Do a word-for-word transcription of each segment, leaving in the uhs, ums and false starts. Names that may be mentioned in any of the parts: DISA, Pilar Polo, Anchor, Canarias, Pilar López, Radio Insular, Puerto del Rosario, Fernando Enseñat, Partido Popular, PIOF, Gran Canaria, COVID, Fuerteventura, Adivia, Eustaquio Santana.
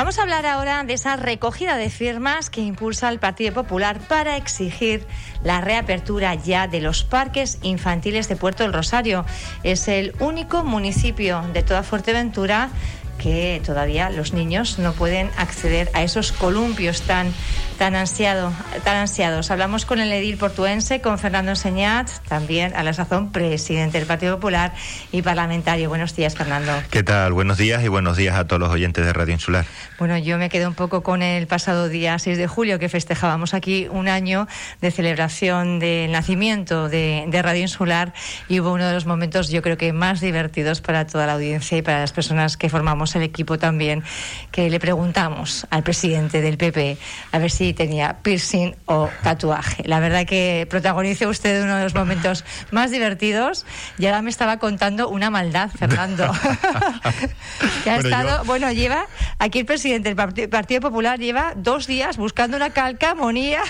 Vamos a hablar ahora de esa recogida de firmas que impulsa el Partido Popular para exigir la reapertura ya de los parques infantiles de Puerto del Rosario. Es el único municipio de toda Fuerteventura que todavía los niños no pueden acceder a esos columpios tan, tan, ansiado, tan ansiados. Hablamos con el edil portuense, con Fernando Enseñat, también a la sazón presidente del Partido Popular y parlamentario. Buenos días, Fernando. ¿Qué tal? Buenos días y buenos días a todos los oyentes de Radio Insular. Bueno, yo me quedé un poco con el pasado día seis de julio, que festejábamos aquí un año de celebración del nacimiento de, de Radio Insular, y hubo uno de los momentos, yo creo que más divertidos para toda la audiencia y para las personas que formamos el equipo también, que le preguntamos al presidente del P P a ver si tenía piercing o tatuaje. La verdad que protagonice usted uno de los momentos más divertidos, y ahora me estaba contando una maldad, Fernando. que ha bueno, estado, yo... bueno, lleva aquí el presidente del Parti- Partido Popular lleva dos días buscando una calcamonía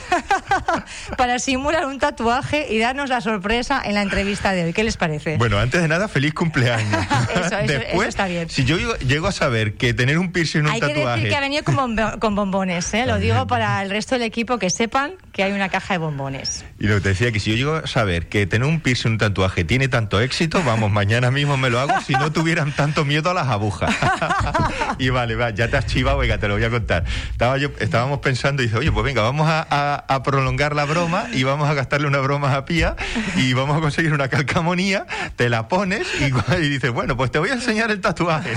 para simular un tatuaje y darnos la sorpresa en la entrevista de hoy. ¿Qué les parece? Bueno, antes de nada, feliz cumpleaños. eso, eso, Después, eso está bien. Si yo llego a saber que tener un piercing, un hay tatuaje... Hay que decir que ha venido con, bombo- con bombones, ¿eh? Lo digo para el resto del equipo, que sepan que hay una caja de bombones. Y lo que te decía, que si yo llego a saber que tener un piercing, un tatuaje, tiene tanto éxito, vamos, mañana mismo me lo hago, si no tuvieran tanto miedo a las agujas. Y vale, va, ya te has chivado, oiga, te lo voy a contar. Estaba yo, estábamos pensando, y dice, oye, pues venga, vamos a, a, a prolongar la broma y vamos a gastarle una broma a Pía y vamos a conseguir una calcamonía, te la pones y, y dices, bueno, pues te voy a enseñar el tatuaje.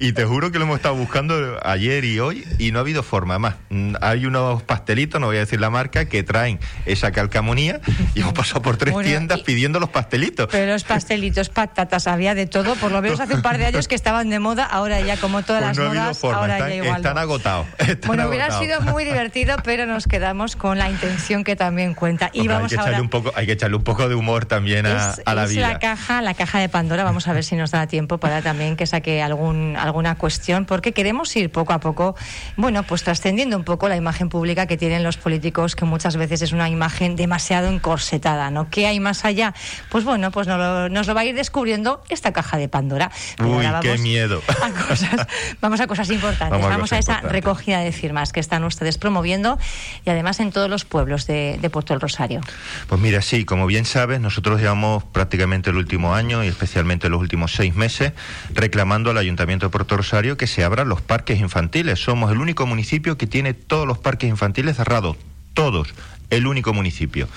Y te juro que lo hemos estado buscando ayer y hoy y no ha habido forma. Además, hay unos pastelitos, no voy a decir la marca, que traen esa calcamonía y hemos pasado por tres bueno, tiendas y... pidiendo los pastelitos. Pero los pastelitos, patatas, había de todo. Por lo menos hace un par de años que estaban de moda, ahora ya como todas pues las no modas, forma, ahora están, ya igual. Están agotados. Están bueno, agotado. Hubiera sido muy divertido, pero nos quedamos con la intención que también cuenta. Y okay, vamos hay, que ahora... echarle un poco, hay que echarle un poco de humor también a, es, a la es vida. Es la caja, la caja de Pandora, vamos a ver si nos da tiempo para también que saque algún alguna cuestión, porque queremos ir poco a poco, bueno, pues trascendiendo un poco la imagen pública que tienen los políticos, que muchas veces es una imagen demasiado encorsetada, ¿no? ¿Qué hay más allá? Pues bueno, pues nos lo, nos lo va a ir descubriendo esta caja de Pandora. Pero uy, vamos qué miedo. A cosas, vamos a cosas importantes, vamos a, vamos a esa importante. recogida de firmas que están ustedes promoviendo, y además en todos los pueblos de, de Puerto del Rosario. Pues mira, sí, como bien sabes, nosotros llevamos prácticamente el último año y especialmente los últimos seis meses reclamando al Ayuntamiento de Puerto Rosario que se abran los parques infantiles. Somos el único municipio que tiene todos los parques infantiles cerrados, todos, el único municipio.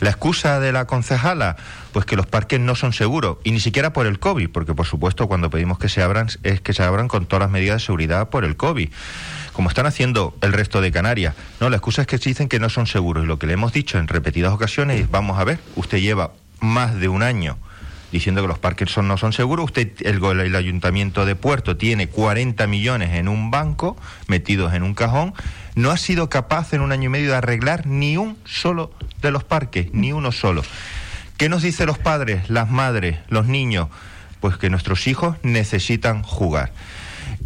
La excusa de la concejala, pues que los parques no son seguros, y ni siquiera por el COVID, porque por supuesto cuando pedimos que se abran es que se abran con todas las medidas de seguridad por el COVID, como están haciendo el resto de Canarias. No, la excusa es que dicen que no son seguros, y lo que le hemos dicho en repetidas ocasiones es, vamos a ver, usted lleva más de un año diciendo que los parques son, no son seguros. Usted, el, el Ayuntamiento de Puerto tiene cuarenta millones en un banco, metidos en un cajón. No ha sido capaz en un año y medio de arreglar ni un solo de los parques, ni uno solo. ¿Qué nos dicen los padres, las madres, los niños? Pues que nuestros hijos necesitan jugar.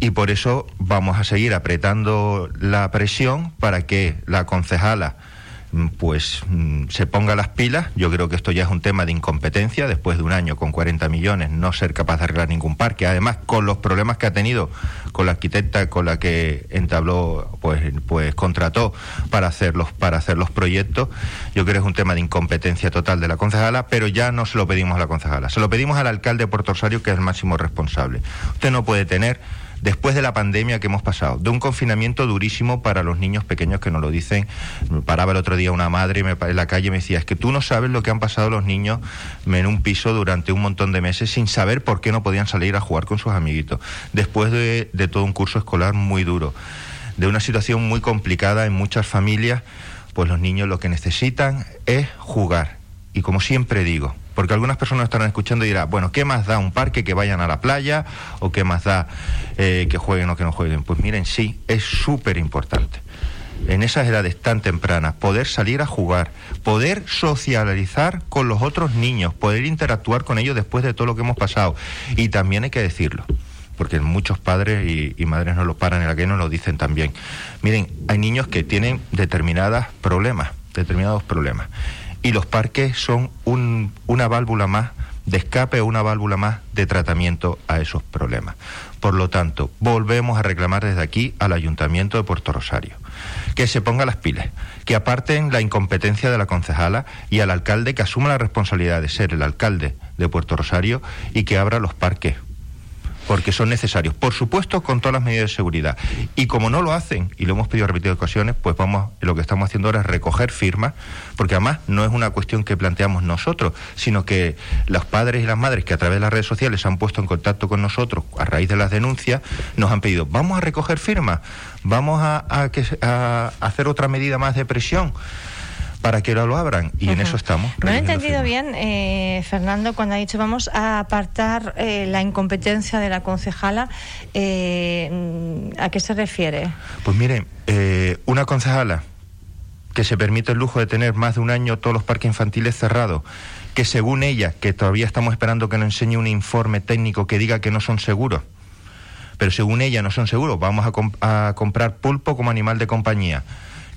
Y por eso vamos a seguir apretando la presión para que la concejala pues se ponga las pilas. Yo creo que esto ya es un tema de incompetencia, después de un año con cuarenta millones no ser capaz de arreglar ningún parque, además con los problemas que ha tenido con la arquitecta con la que entabló pues pues contrató para hacer los, para hacer los proyectos. Yo creo que es un tema de incompetencia total de la concejala, pero ya no se lo pedimos a la concejala, se lo pedimos al alcalde de Puerto Rosario, que es el máximo responsable. Usted no puede tener, después de la pandemia que hemos pasado, de un confinamiento durísimo para los niños pequeños, que nos lo dicen. Me paraba el otro día una madre me, en la calle y me decía, es que tú no sabes lo que han pasado los niños en un piso durante un montón de meses sin saber por qué no podían salir a jugar con sus amiguitos, después de, de todo un curso escolar muy duro, de una situación muy complicada en muchas familias. Pues los niños lo que necesitan es jugar. Y como siempre digo, porque algunas personas estarán escuchando y dirán, bueno, ¿qué más da un parque que vayan a la playa? ¿O qué más da eh, que jueguen o que no jueguen? Pues miren, sí, es súper importante, en esas edades tan tempranas, poder salir a jugar, poder socializar con los otros niños, poder interactuar con ellos después de todo lo que hemos pasado. Y también hay que decirlo, porque muchos padres y, y madres no lo paran en la que no lo dicen también. Miren, hay niños que tienen determinadas problemas, determinados problemas. Y los parques son un, una válvula más de escape o una válvula más de tratamiento a esos problemas. Por lo tanto, volvemos a reclamar desde aquí al Ayuntamiento de Puerto Rosario que se ponga las pilas, que aparten la incompetencia de la concejala y al alcalde que asuma la responsabilidad de ser el alcalde de Puerto Rosario y que abra los parques, porque son necesarios, por supuesto, con todas las medidas de seguridad. Y como no lo hacen, y lo hemos pedido en repetidas ocasiones, pues vamos, lo que estamos haciendo ahora es recoger firmas, porque además no es una cuestión que planteamos nosotros, sino que los padres y las madres que a través de las redes sociales se han puesto en contacto con nosotros a raíz de las denuncias, nos han pedido, vamos a recoger firmas, vamos a, a, que, a hacer otra medida más de presión para que lo abran, y uh-huh. en eso estamos. No he entendido bien, eh, Fernando, cuando ha dicho vamos a apartar eh, la incompetencia de la concejala, eh, ¿a qué se refiere? Pues miren, eh, una concejala que se permite el lujo de tener más de un año todos los parques infantiles cerrados, que según ella, que todavía estamos esperando que nos enseñe un informe técnico que diga que no son seguros, pero según ella no son seguros, vamos a, comp- a comprar pulpo como animal de compañía,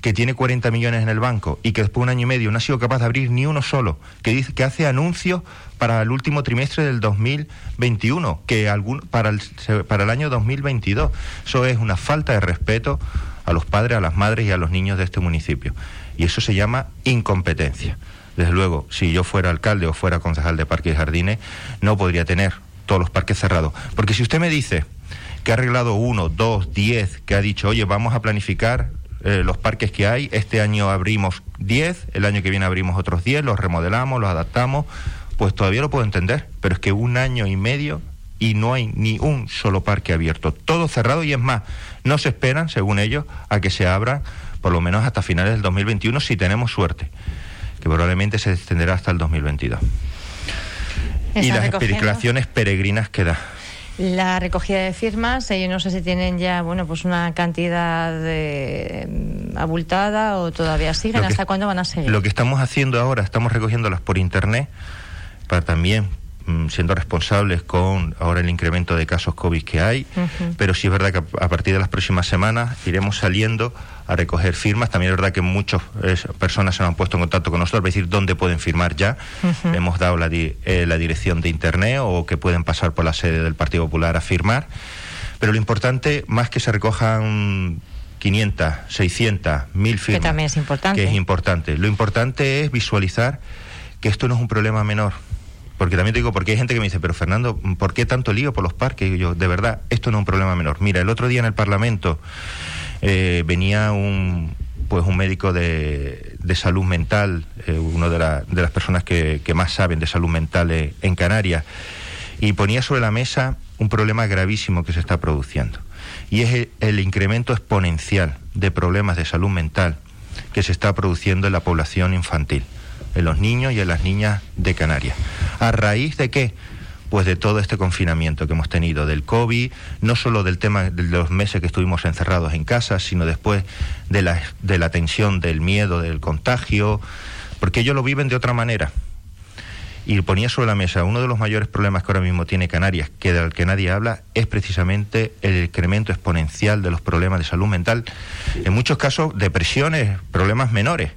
que tiene cuarenta millones en el banco y que después de un año y medio no ha sido capaz de abrir ni uno solo, que dice que hace anuncios para el último trimestre del dos mil veintiuno, que algún, para, el, para el año dos mil veintidós. Eso es una falta de respeto a los padres, a las madres y a los niños de este municipio. Y eso se llama incompetencia. Desde luego, si yo fuera alcalde o fuera concejal de Parques y Jardines, no podría tener todos los parques cerrados. Porque si usted me dice que ha arreglado uno, dos, diez, que ha dicho, oye, vamos a planificar Eh, los parques que hay, este año abrimos diez, el año que viene abrimos otros diez, los remodelamos, los adaptamos, pues todavía lo puedo entender, pero es que un año y medio y no hay ni un solo parque abierto, todo cerrado, y es más, no se esperan, según ellos, a que se abran por lo menos hasta finales del dos mil veintiuno, si tenemos suerte, que probablemente se extenderá hasta el dos mil veintidós. Están y las recogiendo Especulaciones peregrinas que da la recogida de firmas. Ellos no sé si tienen ya, bueno, pues una cantidad de, abultada, o todavía siguen. Que, ¿hasta cuándo van a seguir? Lo que estamos haciendo ahora, estamos recogiéndolas por internet, para también mmm, siendo responsables con ahora el incremento de casos COVID que hay, uh-huh. pero sí es verdad que a, a partir de las próximas semanas iremos saliendo a recoger firmas. También es verdad que muchas eh, personas se han puesto en contacto con nosotros para decir dónde pueden firmar ya. Uh-huh. Hemos dado la, di- eh, la dirección de internet, o que pueden pasar por la sede del Partido Popular a firmar. Pero lo importante, más que se recojan quinientas, seiscientas, mil firmas, que también es importante. Que es importante. Lo importante es visualizar que esto no es un problema menor. Porque también te digo, porque hay gente que me dice, pero Fernando, ¿por qué tanto lío por los parques? Y yo, de verdad, esto no es un problema menor. Mira, el otro día en el Parlamento eh, venía un pues un médico de, de salud mental, eh, uno de, la, de las personas que, que más saben de salud mental eh, en Canarias, y ponía sobre la mesa un problema gravísimo que se está produciendo. Y es el, el incremento exponencial de problemas de salud mental que se está produciendo en la población infantil, en los niños y en las niñas de Canarias. ¿A raíz de qué? Pues de todo este confinamiento que hemos tenido, del COVID, no solo del tema de los meses que estuvimos encerrados en casa, sino después de la, de la tensión, del miedo, del contagio, porque ellos lo viven de otra manera. Y ponía sobre la mesa, uno de los mayores problemas que ahora mismo tiene Canarias, que del que nadie habla, es precisamente el incremento exponencial de los problemas de salud mental, en muchos casos depresiones, problemas menores,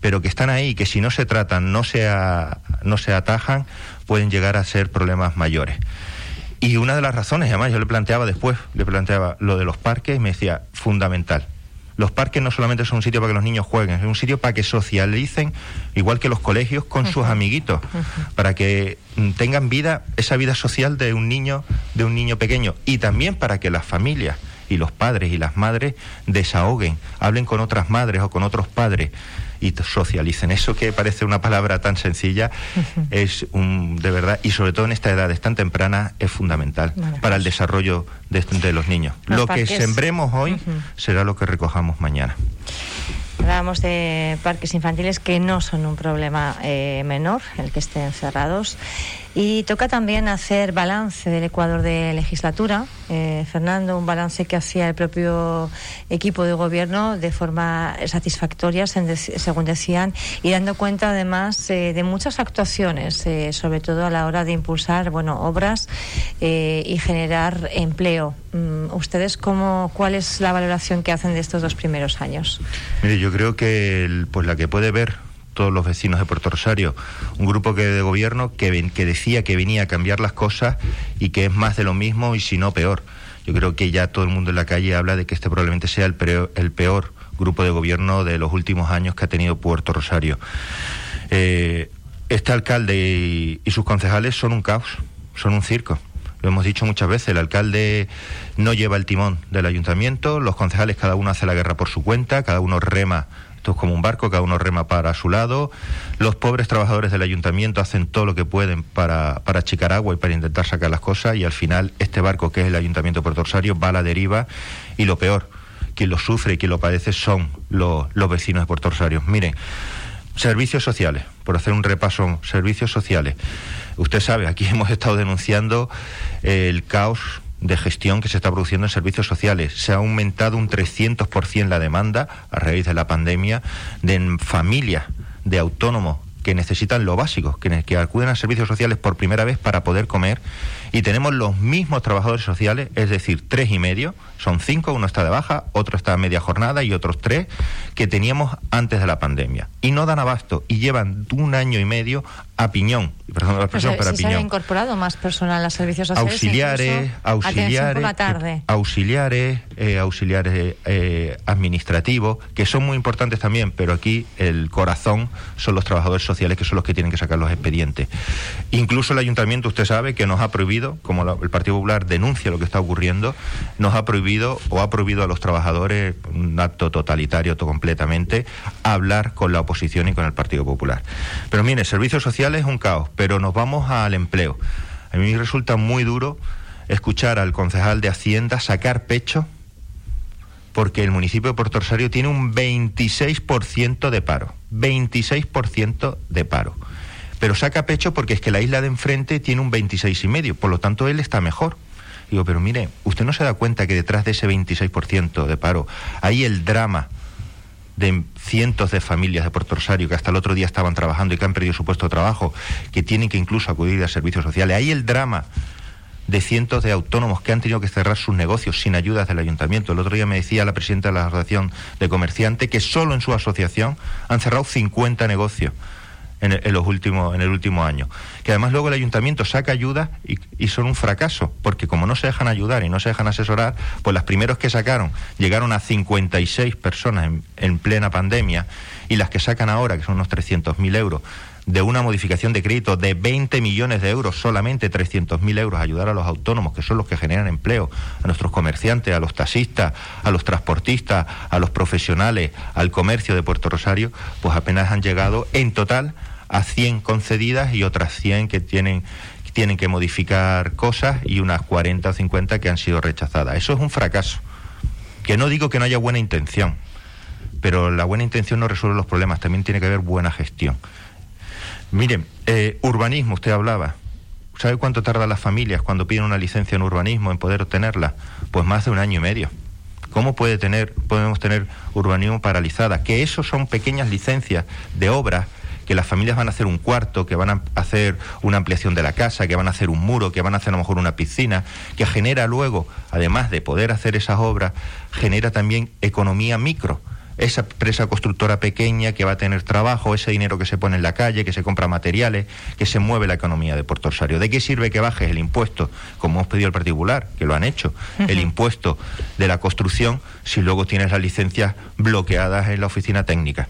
pero que están ahí, que si no se tratan, no se, a, no se atajan, pueden llegar a ser problemas mayores. Y una de las razones, además yo le planteaba después, le planteaba lo de los parques, y me decía, fundamental. Los parques no solamente son un sitio para que los niños jueguen, es un sitio para que socialicen, igual que los colegios, con sus amiguitos, para que tengan vida, esa vida social de un niño, de un niño pequeño, y también para que las familias y los padres y las madres desahoguen, hablen con otras madres o con otros padres y socialicen. Eso que parece una palabra tan sencilla, uh-huh. es un, de verdad, y sobre todo en estas edades tan tempranas, es fundamental vale. para el desarrollo de, de los niños. Los lo parques. Que sembremos hoy uh-huh. será lo que recojamos mañana. Hablábamos de parques infantiles que no son un problema eh, menor, el que estén cerrados. Y toca también hacer balance del Ecuador de legislatura. Eh, Fernando, un balance que hacía el propio equipo de gobierno de forma satisfactoria, según decían, y dando cuenta además eh, de muchas actuaciones, eh, sobre todo a la hora de impulsar bueno, obras eh, y generar empleo. ¿Ustedes cómo, cuál es la valoración que hacen de estos dos primeros años? Mire, yo creo que el, pues la que puede ver todos los vecinos de Puerto Rosario, un grupo que de gobierno que, que decía que venía a cambiar las cosas y que es más de lo mismo y si no peor. Yo creo que ya todo el mundo en la calle habla de que este probablemente sea el peor, el peor grupo de gobierno de los últimos años que ha tenido Puerto Rosario. Eh, este alcalde y, y sus concejales son un caos, son un circo. Lo hemos dicho muchas veces, el alcalde no lleva el timón del ayuntamiento, los concejales cada uno hace la guerra por su cuenta, cada uno rema, esto es como un barco, cada uno rema para su lado, los pobres trabajadores del ayuntamiento hacen todo lo que pueden para, para achicar agua y para intentar sacar las cosas, y al final este barco que es el Ayuntamiento de Puerto Rosario va a la deriva, y lo peor, quien lo sufre y quien lo padece son los, los vecinos de Puerto Rosario. Miren, servicios sociales, por hacer un repaso, servicios sociales. Usted sabe, aquí hemos estado denunciando el caos de gestión que se está produciendo en servicios sociales. Se ha aumentado un trescientos por ciento la demanda a raíz de la pandemia de familias, de autónomos que necesitan lo básico, que, que acuden a servicios sociales por primera vez para poder comer, y tenemos los mismos trabajadores sociales, es decir, tres y medio, son cinco, uno está de baja, otro está a media jornada y otros tres que teníamos antes de la pandemia, y no dan abasto, y llevan un año y medio a piñón, perdón la expresión, pero, pero si a piñón. Se han incorporado más personal a servicios sociales, auxiliares, auxiliares, por la tarde. auxiliares, eh, auxiliares eh, administrativos, que son muy importantes también, pero aquí el corazón son los trabajadores sociales, sociales que son los que tienen que sacar los expedientes. Incluso el ayuntamiento, usted sabe, que nos ha prohibido, como la, el Partido Popular denuncia lo que está ocurriendo, nos ha prohibido o ha prohibido a los trabajadores, un acto totalitario completamente, hablar con la oposición y con el Partido Popular. Pero mire, servicios sociales es un caos, pero nos vamos al empleo. A mí me resulta muy duro escuchar al concejal de Hacienda sacar pecho porque el municipio de Puerto Rosario tiene un veintiséis por ciento de paro, veintiséis por ciento de paro. Pero saca pecho porque es que la isla de enfrente tiene un veintiséis y medio, por lo tanto él está mejor. Digo, pero mire, usted no se da cuenta que detrás de ese veintiséis por ciento de paro hay el drama de cientos de familias de Puerto Rosario que hasta el otro día estaban trabajando y que han perdido su puesto de trabajo, que tienen que incluso acudir a servicios sociales. Hay el drama de cientos de autónomos que han tenido que cerrar sus negocios sin ayudas del ayuntamiento. El otro día me decía la presidenta de la Asociación de Comerciantes que solo en su asociación han cerrado cincuenta negocios en el, en los últimos, en el último año. Que además luego el ayuntamiento saca ayudas y, y son un fracaso, porque como no se dejan ayudar y no se dejan asesorar, pues las primeros que sacaron llegaron a cincuenta y seis personas en, en plena pandemia, y las que sacan ahora, que son unos trescientos mil euros, de una modificación de crédito de veinte millones de euros, solamente trescientos mil euros, ayudar a los autónomos, que son los que generan empleo, a nuestros comerciantes, a los taxistas, a los transportistas, a los profesionales, al comercio de Puerto Rosario, pues apenas han llegado en total a cien concedidas y otras cien que tienen, tienen que modificar cosas, y unas cuarenta o cincuenta que han sido rechazadas. Eso es un fracaso, que no digo que no haya buena intención, pero la buena intención no resuelve los problemas, también tiene que haber buena gestión. Miren, eh, urbanismo, usted hablaba. ¿Sabe cuánto tardan las familias cuando piden una licencia en urbanismo en poder obtenerla? Pues más de un año y medio. ¿Cómo puede tener, podemos tener urbanismo paralizada? Que eso son pequeñas licencias de obras, que las familias van a hacer un cuarto, que van a hacer una ampliación de la casa, que van a hacer un muro, que van a hacer a lo mejor una piscina, que genera luego, además de poder hacer esas obras, genera también economía micro. Esa empresa constructora pequeña que va a tener trabajo, ese dinero que se pone en la calle, que se compra materiales, que se mueve la economía de Puerto Rosario. ¿De qué sirve que bajes el impuesto, como hemos pedido al particular, que lo han hecho, uh-huh. el impuesto de la construcción, si luego tienes las licencias bloqueadas en la oficina técnica?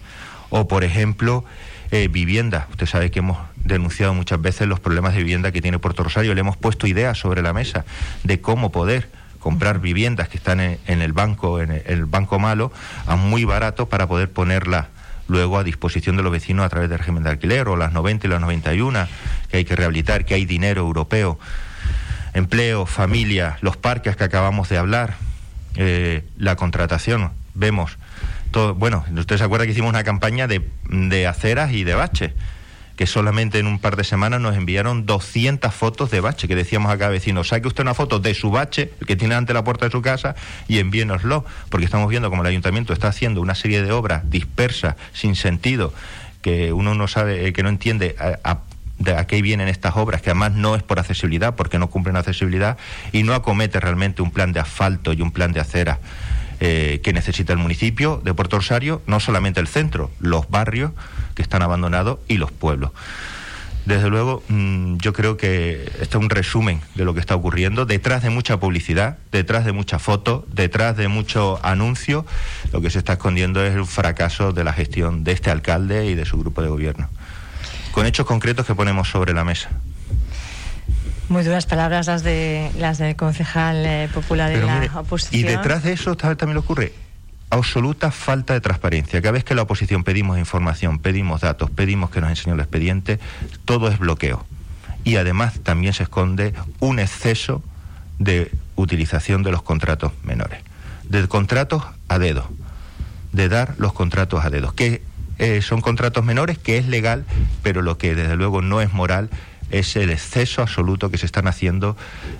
O, por ejemplo, eh, vivienda. Usted sabe que hemos denunciado muchas veces los problemas de vivienda que tiene Puerto Rosario. Le hemos puesto ideas sobre la mesa de cómo poder comprar viviendas que están en, en el banco, en el, el banco malo, a muy barato, para poder ponerlas luego a disposición de los vecinos a través del régimen de alquiler, o las noventa y las noventa y uno, que hay que rehabilitar, que hay dinero europeo. Empleo, familia, los parques que acabamos de hablar, eh, la contratación, vemos todo. Bueno, usted se acuerda que hicimos una campaña de, de aceras y de baches, que solamente en un par de semanas nos enviaron doscientas fotos de bache, que decíamos a cada vecino, saque usted una foto de su bache, el que tiene ante la puerta de su casa, y envíenoslo, porque estamos viendo como el ayuntamiento está haciendo una serie de obras dispersas, sin sentido, que uno no sabe, que no entiende a, a, de a qué vienen estas obras, que además no es por accesibilidad, porque no cumplen accesibilidad, y no acomete realmente un plan de asfalto y un plan de acera eh, que necesita el municipio de Puerto Rosario, no solamente el centro, los barrios que están abandonados y los pueblos. Desde luego, mmm, yo creo que este es un resumen de lo que está ocurriendo. Detrás de mucha publicidad, detrás de muchas fotos, detrás de muchos anuncios, lo que se está escondiendo es el fracaso de la gestión de este alcalde y de su grupo de gobierno, con hechos concretos que ponemos sobre la mesa. Muy duras palabras las de las del concejal eh, popular de la mire, oposición. Y detrás de eso también ocurre absoluta falta de transparencia. Cada vez que la oposición pedimos información, pedimos datos, pedimos que nos enseñen los expedientes, todo es bloqueo. Y además también se esconde un exceso de utilización de los contratos menores, de contratos a dedo, de dar los contratos a dedos, que eh, son contratos menores, que es legal, pero lo que desde luego no es moral es el exceso absoluto que se están haciendo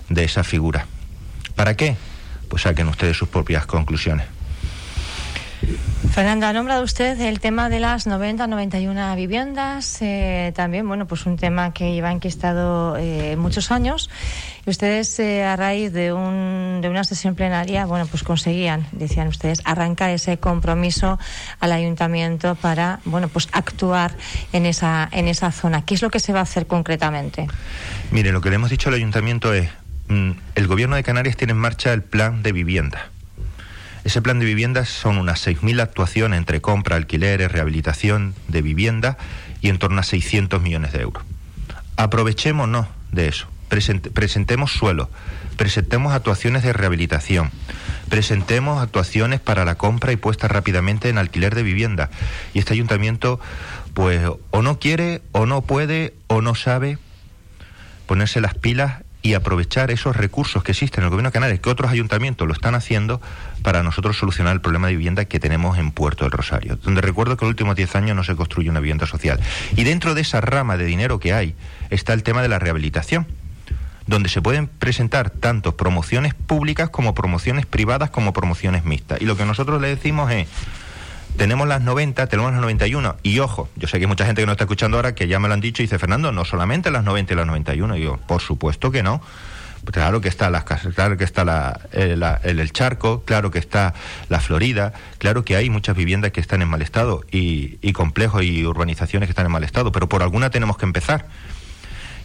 de esa figura. ¿Para qué? Pues saquen ustedes sus propias conclusiones. Fernando, ha nombrado usted el tema de las noventa, noventa y una viviendas, eh, también, bueno, pues un tema que lleva enquistado eh, muchos años. Y ustedes, eh, a raíz de, un, de una sesión plenaria, bueno, pues conseguían, decían ustedes, arrancar ese compromiso al ayuntamiento para, bueno, pues actuar en esa, en esa zona. ¿Qué es lo que se va a hacer concretamente? Mire, lo que le hemos dicho al ayuntamiento es, mmm, el Gobierno de Canarias tiene en marcha el plan de vivienda. Ese plan de viviendas son unas seis mil actuaciones entre compra, alquileres, rehabilitación de viviendas y en torno a seiscientos millones de euros. Aprovechémonos de eso, present- presentemos suelo, presentemos actuaciones de rehabilitación, presentemos actuaciones para la compra y puesta rápidamente en alquiler de viviendas. Y este ayuntamiento, pues, o no quiere, o no puede, o no sabe ponerse las pilas y aprovechar esos recursos que existen en el Gobierno de Canarias, que otros ayuntamientos lo están haciendo, para nosotros solucionar el problema de vivienda que tenemos en Puerto del Rosario, donde recuerdo que en los últimos diez años no se construye una vivienda social. Y dentro de esa rama de dinero que hay está el tema de la rehabilitación, donde se pueden presentar tanto promociones públicas como promociones privadas como promociones mixtas. Y lo que nosotros le decimos es, tenemos las noventa, tenemos las noventa y uno, y ojo, yo sé que hay mucha gente que nos está escuchando ahora que ya me lo han dicho y dice, Fernando, no solamente las noventa y las noventa y uno, y yo, por supuesto que no, claro que está las casas, claro que está la, eh, la, el, el Charco, claro que está la Florida, claro que hay muchas viviendas que están en mal estado y, y complejos y urbanizaciones que están en mal estado, pero por alguna tenemos que empezar.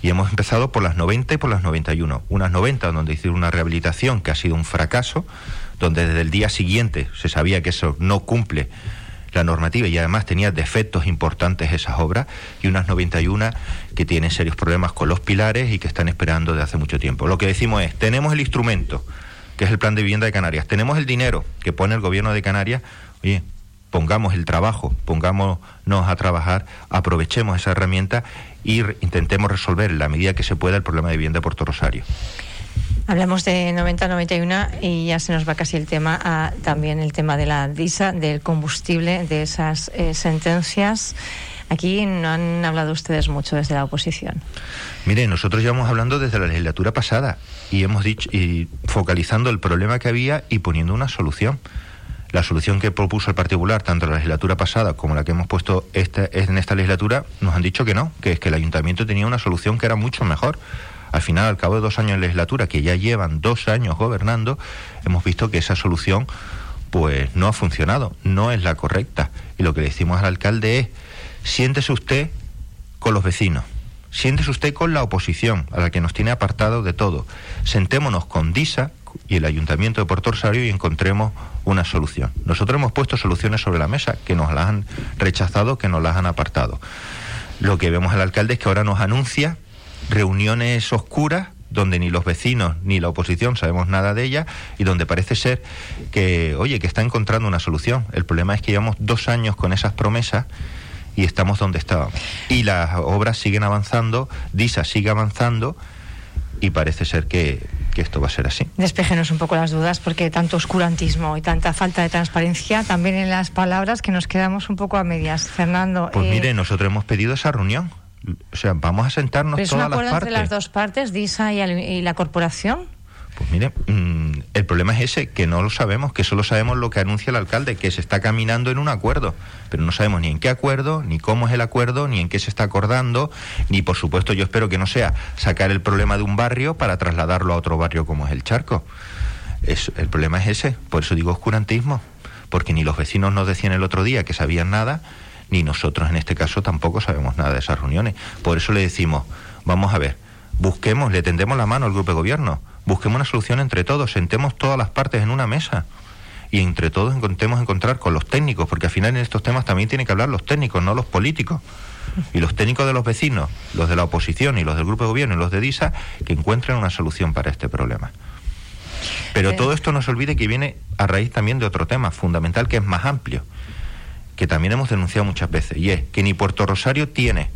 Y hemos empezado por las noventa y por las noventa y uno. Unas noventa donde hicieron una rehabilitación que ha sido un fracaso, donde desde el día siguiente se sabía que eso no cumple la normativa y además tenía defectos importantes esas obras, y unas noventa y uno que tienen serios problemas con los pilares y que están esperando desde hace mucho tiempo. Lo que decimos es, tenemos el instrumento, que es el Plan de Vivienda de Canarias, tenemos el dinero que pone el Gobierno de Canarias, oye, pongamos el trabajo, pongámonos a trabajar, aprovechemos esa herramienta y re- intentemos resolver en la medida que se pueda el problema de vivienda de Puerto Rosario. Hablamos de noventa, noventa y uno y ya se nos va casi el tema a también el tema de la DISA, del combustible, de esas eh, sentencias. Aquí no han hablado ustedes mucho desde la oposición. Mire, nosotros llevamos hablando desde la legislatura pasada y hemos dicho, y focalizando el problema que había y poniendo una solución. La solución que propuso el Partido Popular, tanto en la legislatura pasada como la que hemos puesto esta, en esta legislatura, nos han dicho que no, que es que el ayuntamiento tenía una solución que era mucho mejor. Al final, al cabo de dos años de legislatura, que ya llevan dos años gobernando, hemos visto que esa solución pues no ha funcionado, no es la correcta. Y lo que le decimos al alcalde es, siéntese usted con los vecinos, siéntese usted con la oposición, a la que nos tiene apartado de todo. Sentémonos con DISA y el Ayuntamiento de Puerto Rosario y encontremos una solución. Nosotros hemos puesto soluciones sobre la mesa, que nos las han rechazado, que nos las han apartado. Lo que vemos al alcalde es que ahora nos anuncia reuniones oscuras donde ni los vecinos ni la oposición sabemos nada de ellas y donde parece ser que, oye, que está encontrando una solución. El problema es que llevamos dos años con esas promesas y estamos donde estábamos. Y las obras siguen avanzando, DISA sigue avanzando y parece ser que, que esto va a ser así. Despejenos un poco las dudas, porque tanto oscurantismo y tanta falta de transparencia también en las palabras, que nos quedamos un poco a medias. Fernando. Pues eh... mire, nosotros hemos pedido esa reunión. O sea, vamos a sentarnos todas las partes. ¿Pero es un acuerdo entre las dos partes, DISA y, el, y la corporación? Pues mire, mmm, el problema es ese, que no lo sabemos, que solo sabemos lo que anuncia el alcalde, que se está caminando en un acuerdo, pero no sabemos ni en qué acuerdo, ni cómo es el acuerdo, ni en qué se está acordando, ni por supuesto yo espero que no sea sacar el problema de un barrio para trasladarlo a otro barrio como es el Charco. Es, el problema es ese, por eso digo oscurantismo, porque ni los vecinos nos decían el otro día que sabían nada, ni nosotros en este caso tampoco sabemos nada de esas reuniones. Por eso le decimos, vamos a ver, busquemos, le tendemos la mano al grupo de gobierno, busquemos una solución entre todos, sentemos todas las partes en una mesa y entre todos intentemos encontrar con los técnicos, porque al final en estos temas también tienen que hablar los técnicos, no los políticos. Y los técnicos de los vecinos, los de la oposición y los del grupo de gobierno y los de DISA, que encuentren una solución para este problema. Pero eh. todo esto no se olvide que viene a raíz también de otro tema fundamental, que es más amplio, que también hemos denunciado muchas veces, y es que ni Puerto Rosario tiene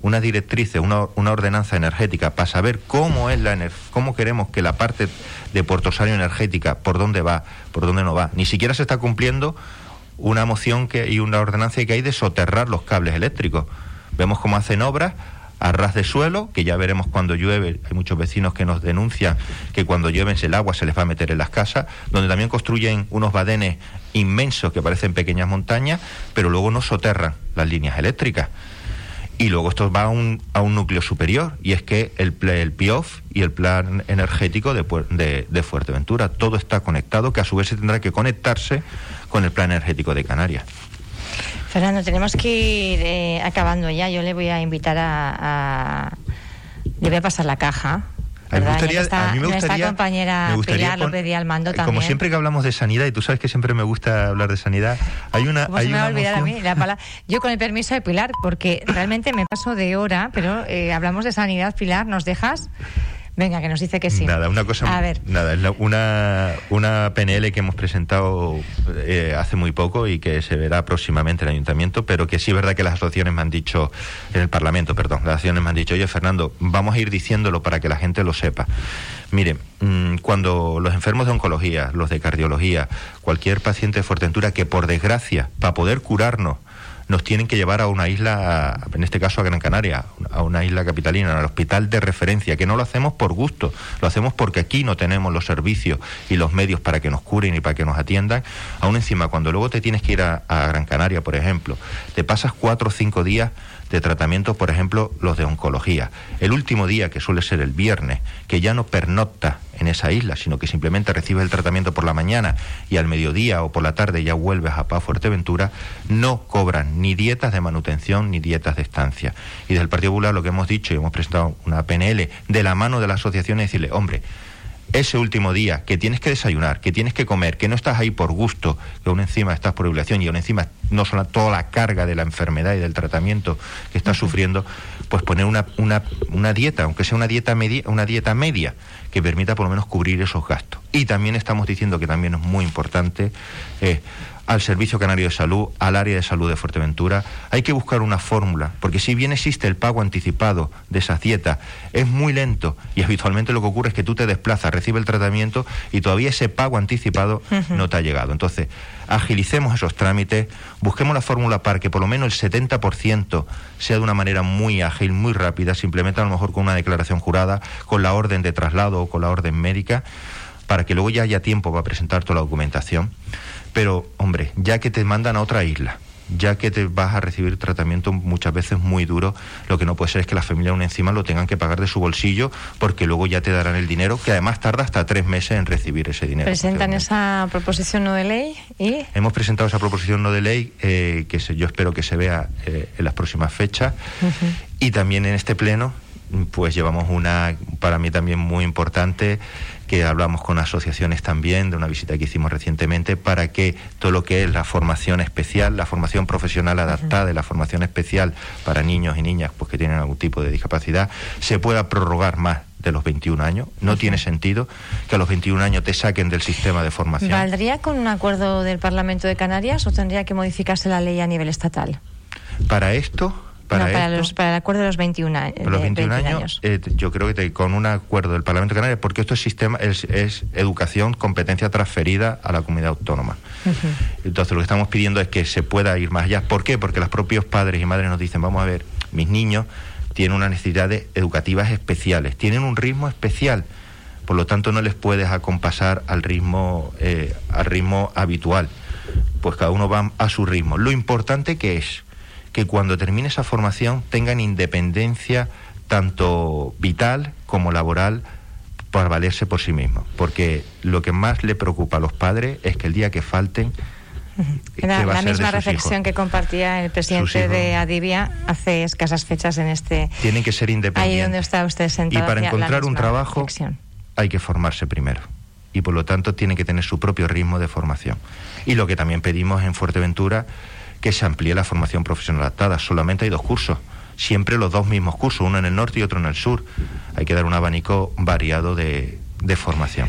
unas directrices, una, una ordenanza energética para saber cómo es la ener- cómo queremos que la parte de Puerto Rosario energética, por dónde va, por dónde no va. Ni siquiera se está cumpliendo una moción que, y una ordenanza que hay de soterrar los cables eléctricos. Vemos cómo hacen obras a ras de suelo, que ya veremos cuando llueve. Hay muchos vecinos que nos denuncian que cuando llueve el agua se les va a meter en las casas, donde también construyen unos badenes inmensos que parecen pequeñas montañas, pero luego no soterran las líneas eléctricas. Y luego esto va a un, a un núcleo superior, y es que el, el P I O F y el plan energético de, de, de Fuerteventura, todo está conectado, que a su vez se tendrá que conectarse con el plan energético de Canarias. Fernando, tenemos que ir eh, acabando ya. Yo le voy a invitar a... a... Le voy a pasar la caja. A mí, gustaría, está, a mí me gustaría... Nuestra compañera me gustaría Pilar López y al mando también. Como siempre que hablamos de sanidad, y tú sabes que siempre me gusta hablar de sanidad, hay una... Hay se me una va a olvidar moción... a mí la palabra. Yo con el permiso de Pilar, porque realmente me paso de hora, pero eh, hablamos de sanidad, Pilar, ¿nos dejas...? Venga, que nos dice que sí. Nada, una cosa... A ver. Nada, es una, una P N L que hemos presentado eh, hace muy poco y que se verá próximamente en el Ayuntamiento, pero que sí es verdad que las asociaciones me han dicho... En el Parlamento, perdón. Las asociaciones me han dicho, oye, Fernando, vamos a ir diciéndolo para que la gente lo sepa. Mire, mmm, cuando los enfermos de oncología, los de cardiología, cualquier paciente de Fuerteventura que, por desgracia, para poder curarnos, nos tienen que llevar a una isla, en este caso a Gran Canaria, a una isla capitalina, al hospital de referencia, que no lo hacemos por gusto, lo hacemos porque aquí no tenemos los servicios y los medios para que nos curen y para que nos atiendan. Aún encima, cuando luego te tienes que ir a, a Gran Canaria, por ejemplo, te pasas cuatro o cinco días de tratamiento, por ejemplo, los de oncología. El último día, que suele ser el viernes, que ya no pernocta en esa isla, sino que simplemente recibes el tratamiento por la mañana y al mediodía o por la tarde ya vuelves a Paz Fuerteventura, no cobran ni dietas de manutención ni dietas de estancia. Y del Partido Popular lo que hemos dicho, y hemos prestado una P N L de la mano de la asociación, es decirle, hombre, ese último día que tienes que desayunar, que tienes que comer, que no estás ahí por gusto, que aún encima estás por obligación y aún encima no solo toda la carga de la enfermedad y del tratamiento que estás sufriendo, pues poner una, una, una dieta, aunque sea una dieta media, una dieta media que permita por lo menos cubrir esos gastos. Y también estamos diciendo que también es muy importante eh, al Servicio Canario de Salud, al área de salud de Fuerteventura, hay que buscar una fórmula, porque si bien existe el pago anticipado de esas dietas, es muy lento y habitualmente lo que ocurre es que tú te desplazas, recibes el tratamiento y todavía ese pago anticipado uh-huh. no te ha llegado. Entonces, agilicemos esos trámites, busquemos la fórmula para que por lo menos el setenta por ciento sea de una manera muy ágil, muy rápida, simplemente a lo mejor con una declaración jurada, con la orden de traslado o con la orden médica, para que luego ya haya tiempo para presentar toda la documentación. Pero, hombre, ya que te mandan a otra isla, ya que te vas a recibir tratamiento muchas veces muy duro, lo que no puede ser es que las familias aún encima lo tengan que pagar de su bolsillo, porque luego ya te darán el dinero, que además tarda hasta tres meses en recibir ese dinero. ¿Presentan esa proposición no de ley? ¿Y? Hemos presentado esa proposición no de ley, eh, que se, yo espero que se vea eh, en las próximas fechas, uh-huh. y también en este pleno, pues llevamos una, para mí también muy importante, que hablamos con asociaciones también, de una visita que hicimos recientemente, para que todo lo que es la formación especial, la formación profesional adaptada y la formación especial para niños y niñas pues que tienen algún tipo de discapacidad, se pueda prorrogar más de los veintiún años. No tiene sentido que a los veintiún años te saquen del sistema de formación. ¿Valdría con un acuerdo del Parlamento de Canarias o tendría que modificarse la ley a nivel estatal? Para esto... Para, no, para, esto, los, para el acuerdo de los veintiún años. Para los veintiún años, eh, yo creo que te, con un acuerdo del Parlamento de Canarias, porque esto es sistema, es, es educación, competencia transferida a la comunidad autónoma. Uh-huh. Entonces, lo que estamos pidiendo es que se pueda ir más allá. ¿Por qué? Porque los propios padres y madres nos dicen, vamos a ver, mis niños tienen unas necesidades educativas especiales, tienen un ritmo especial, por lo tanto no les puedes acompasar al ritmo, eh, al ritmo habitual. Pues cada uno va a su ritmo. Lo importante que es que cuando termine esa formación tengan independencia tanto vital como laboral para valerse por sí mismo, porque lo que más le preocupa a los padres es que el día que falten... La, la misma reflexión hijos? que compartía el presidente de Adivia hace escasas fechas en este... Tienen que ser independientes. Ahí donde está usted sentado. Y para encontrar un trabajo reflexión. hay que formarse primero. Y por lo tanto tienen que tener su propio ritmo de formación. Y lo que también pedimos en Fuerteventura, que se amplíe la formación profesional adaptada. Solamente hay dos cursos. Siempre los dos mismos cursos, uno en el norte y otro en el sur. Hay que dar un abanico variado de... de formación.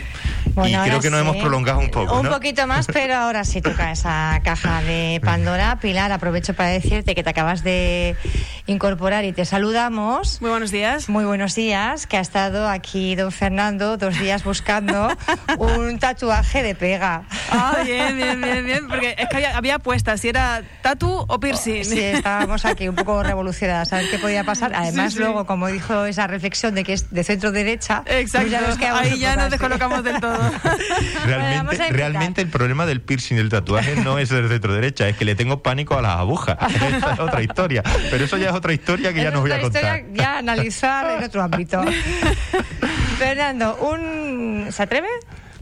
Bueno, y creo que nos sí. hemos prolongado un poco, Un ¿no? poquito más, pero ahora sí toca esa caja de Pandora. Pilar, aprovecho para decirte que te acabas de incorporar y te saludamos. Muy buenos días. Muy buenos días, que ha estado aquí don Fernando dos días buscando un tatuaje de pega. Ah, oh, bien, bien, bien, bien, porque es que había, había apuestas, si era tatu o piercing. Sí, estábamos aquí un poco revolucionadas, a ver qué podía pasar. Además, sí, sí. luego, como dijo esa reflexión de que es de centro-derecha, exacto, ya ves que ahí ya nos descolocamos del todo. Realmente, realmente el problema del piercing y del tatuaje no es del centro derecha, es que le tengo pánico a las agujas. Esa es otra historia. Pero eso ya es otra historia que es ya nos voy a contar. Historia ya analizar en otro ámbito. Fernando, un... ¿se atreve?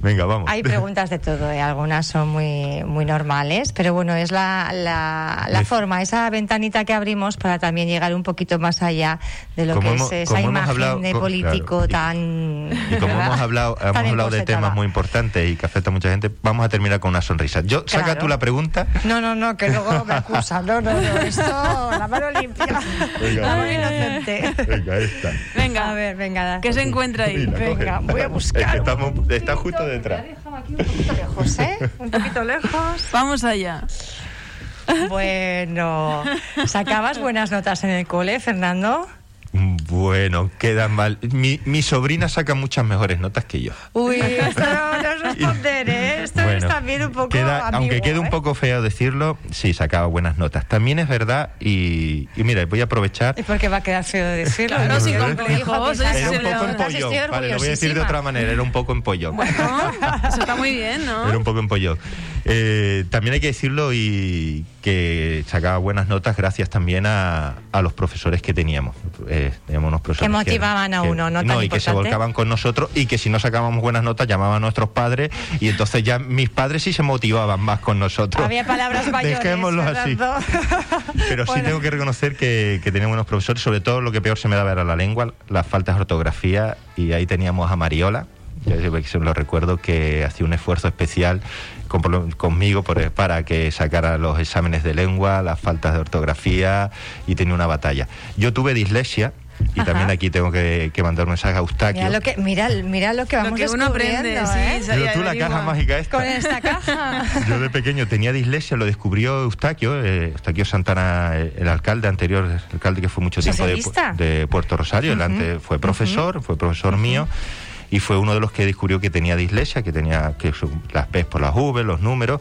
Venga, vamos. Hay preguntas de todo, ¿eh? Algunas son muy, muy normales, pero bueno, es la, la, la forma, esa ventanita que abrimos para también llegar un poquito más allá de lo como que hemos, es esa imagen hablado, de político claro, tan... Y, y como ¿verdad? hemos hablado hemos hablado de temas muy importantes y que afecta a mucha gente, vamos a terminar con una sonrisa. Yo, claro. Saca tú la pregunta. No, no, no, que luego me acusan. No, no, no, esto, la mano limpia. Venga, la mano inocente. Venga, esta. Venga, a ver, venga. ¿Qué se encuentra ahí? Venga, voy a buscar. Es que estamos, está justo detrás. Me he dejado aquí un poquito lejos, ¿eh? Un poquito lejos. Vamos allá. Bueno, ¿sacabas buenas notas en el cole, Fernando? Bueno, quedan mal. Mi, mi sobrina saca muchas mejores notas que yo. Uy, esto no, no es responder, ¿eh? Esto bueno, es también un poco queda, ambiguo, aunque quede ¿eh? un poco feo decirlo, sí, sacaba buenas notas. También es verdad y, y mira, voy a aprovechar... ¿Y por qué va a quedar feo decirlo? Claro, no, sin complejos. Era un poco empollón. Vale, lo voy a decir de otra manera. Era un poco empollón. Bueno, eso está muy bien, ¿no? Era un poco empollón. Eh, también hay que decirlo y que sacaba buenas notas gracias también a, a los profesores que teníamos. Eh, teníamos unos profesores que motivaban que, a uno, que, no, no tan y importante. Que se volcaban con nosotros y que si no sacábamos buenas notas llamaban a nuestros padres y entonces ya mis padres sí se motivaban más con nosotros. Había palabras mayores. Dejémoslos así. Pero bueno, sí tengo que reconocer que, que teníamos unos profesores, sobre todo lo que peor se me daba era la lengua, las faltas de ortografía y ahí teníamos a Mariola. Yo se lo recuerdo que hacía un esfuerzo especial con, conmigo por, para que sacara los exámenes de lengua, las faltas de ortografía y tenía una batalla. Yo tuve dislexia y Ajá. también aquí tengo que, que mandar un mensaje a Eustaquio. Mira lo que, mira, mira lo que vamos lo que uno aprende, ¿eh? Sí, Pero tú la caja mágica esta. Con esta caja. Yo de pequeño tenía dislexia, lo descubrió Eustaquio, eh, Eustaquio Santana, el, el alcalde anterior, el alcalde que fue mucho tiempo de, de Puerto Rosario, uh-huh. antes fue profesor, uh-huh. fue profesor uh-huh. mío. Y fue uno de los que descubrió que tenía dislexia, que tenía que las P's por las V, los números.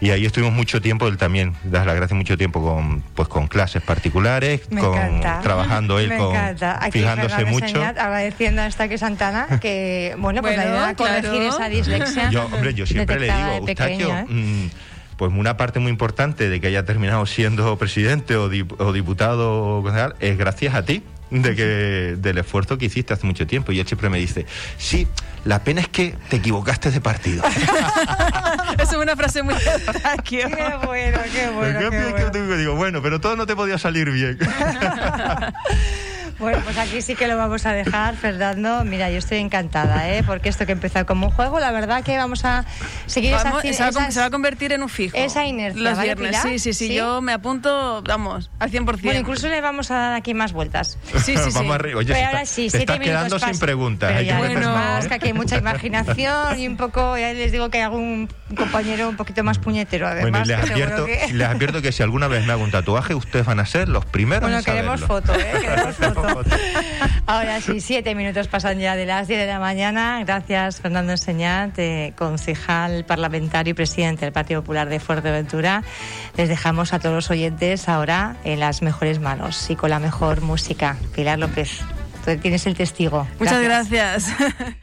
Y ahí estuvimos mucho tiempo, él también, das las gracias mucho tiempo con pues con clases particulares, me con encanta. trabajando él, me con Aquí fijándose Fernando mucho. Enseñat, agradeciendo a Eustaquio Santana que, bueno, pues bueno, la ayuda claro. a corregir esa dislexia. Yo, hombre, yo siempre le digo, Eustaquio, pequeña, ¿eh? mmm, pues una parte muy importante de que haya terminado siendo presidente o, dip- o diputado es gracias a ti. De que, del esfuerzo que hiciste hace mucho tiempo. Y él siempre me dice, sí, la pena es que te equivocaste de partido. Eso es una frase muy... Qué bueno, qué bueno, qué bueno. Que digo, bueno, pero todo no te podía salir bien. Bueno, pues aquí sí que lo vamos a dejar, Fernando. Mira, yo estoy encantada, ¿eh? Porque esto que empezó como un juego, la verdad que vamos a seguir vamos, esa... Esas, con, se va a convertir en un fijo. Esa inercia, Los ¿vale, viernes, Pilar? Sí, sí, sí, sí, yo me apunto, vamos, al cien por ciento. Bueno, incluso le vamos a dar aquí más vueltas. Sí, sí, sí. Vamos arriba. Oye, pero ahora sí, te siete estás quedando paso. sin preguntas. Pero ya hay bueno, más, que aquí hay mucha imaginación y un poco, ya les digo que hay algún compañero un poquito más puñetero, además. Bueno, les, que advierto, que... les advierto que si alguna vez me hago un tatuaje, ustedes van a ser los primeros bueno, en saberlo. Bueno, queremos foto, ¿eh? Queremos foto. Ahora sí, siete minutos pasan ya de las diez de la mañana. Gracias, Fernando Enseñat, eh, concejal parlamentario y presidente del Partido Popular de Fuerteventura. Les dejamos a todos los oyentes ahora en las mejores manos y con la mejor música. Pilar López, tú tienes el testigo. Gracias. Muchas gracias.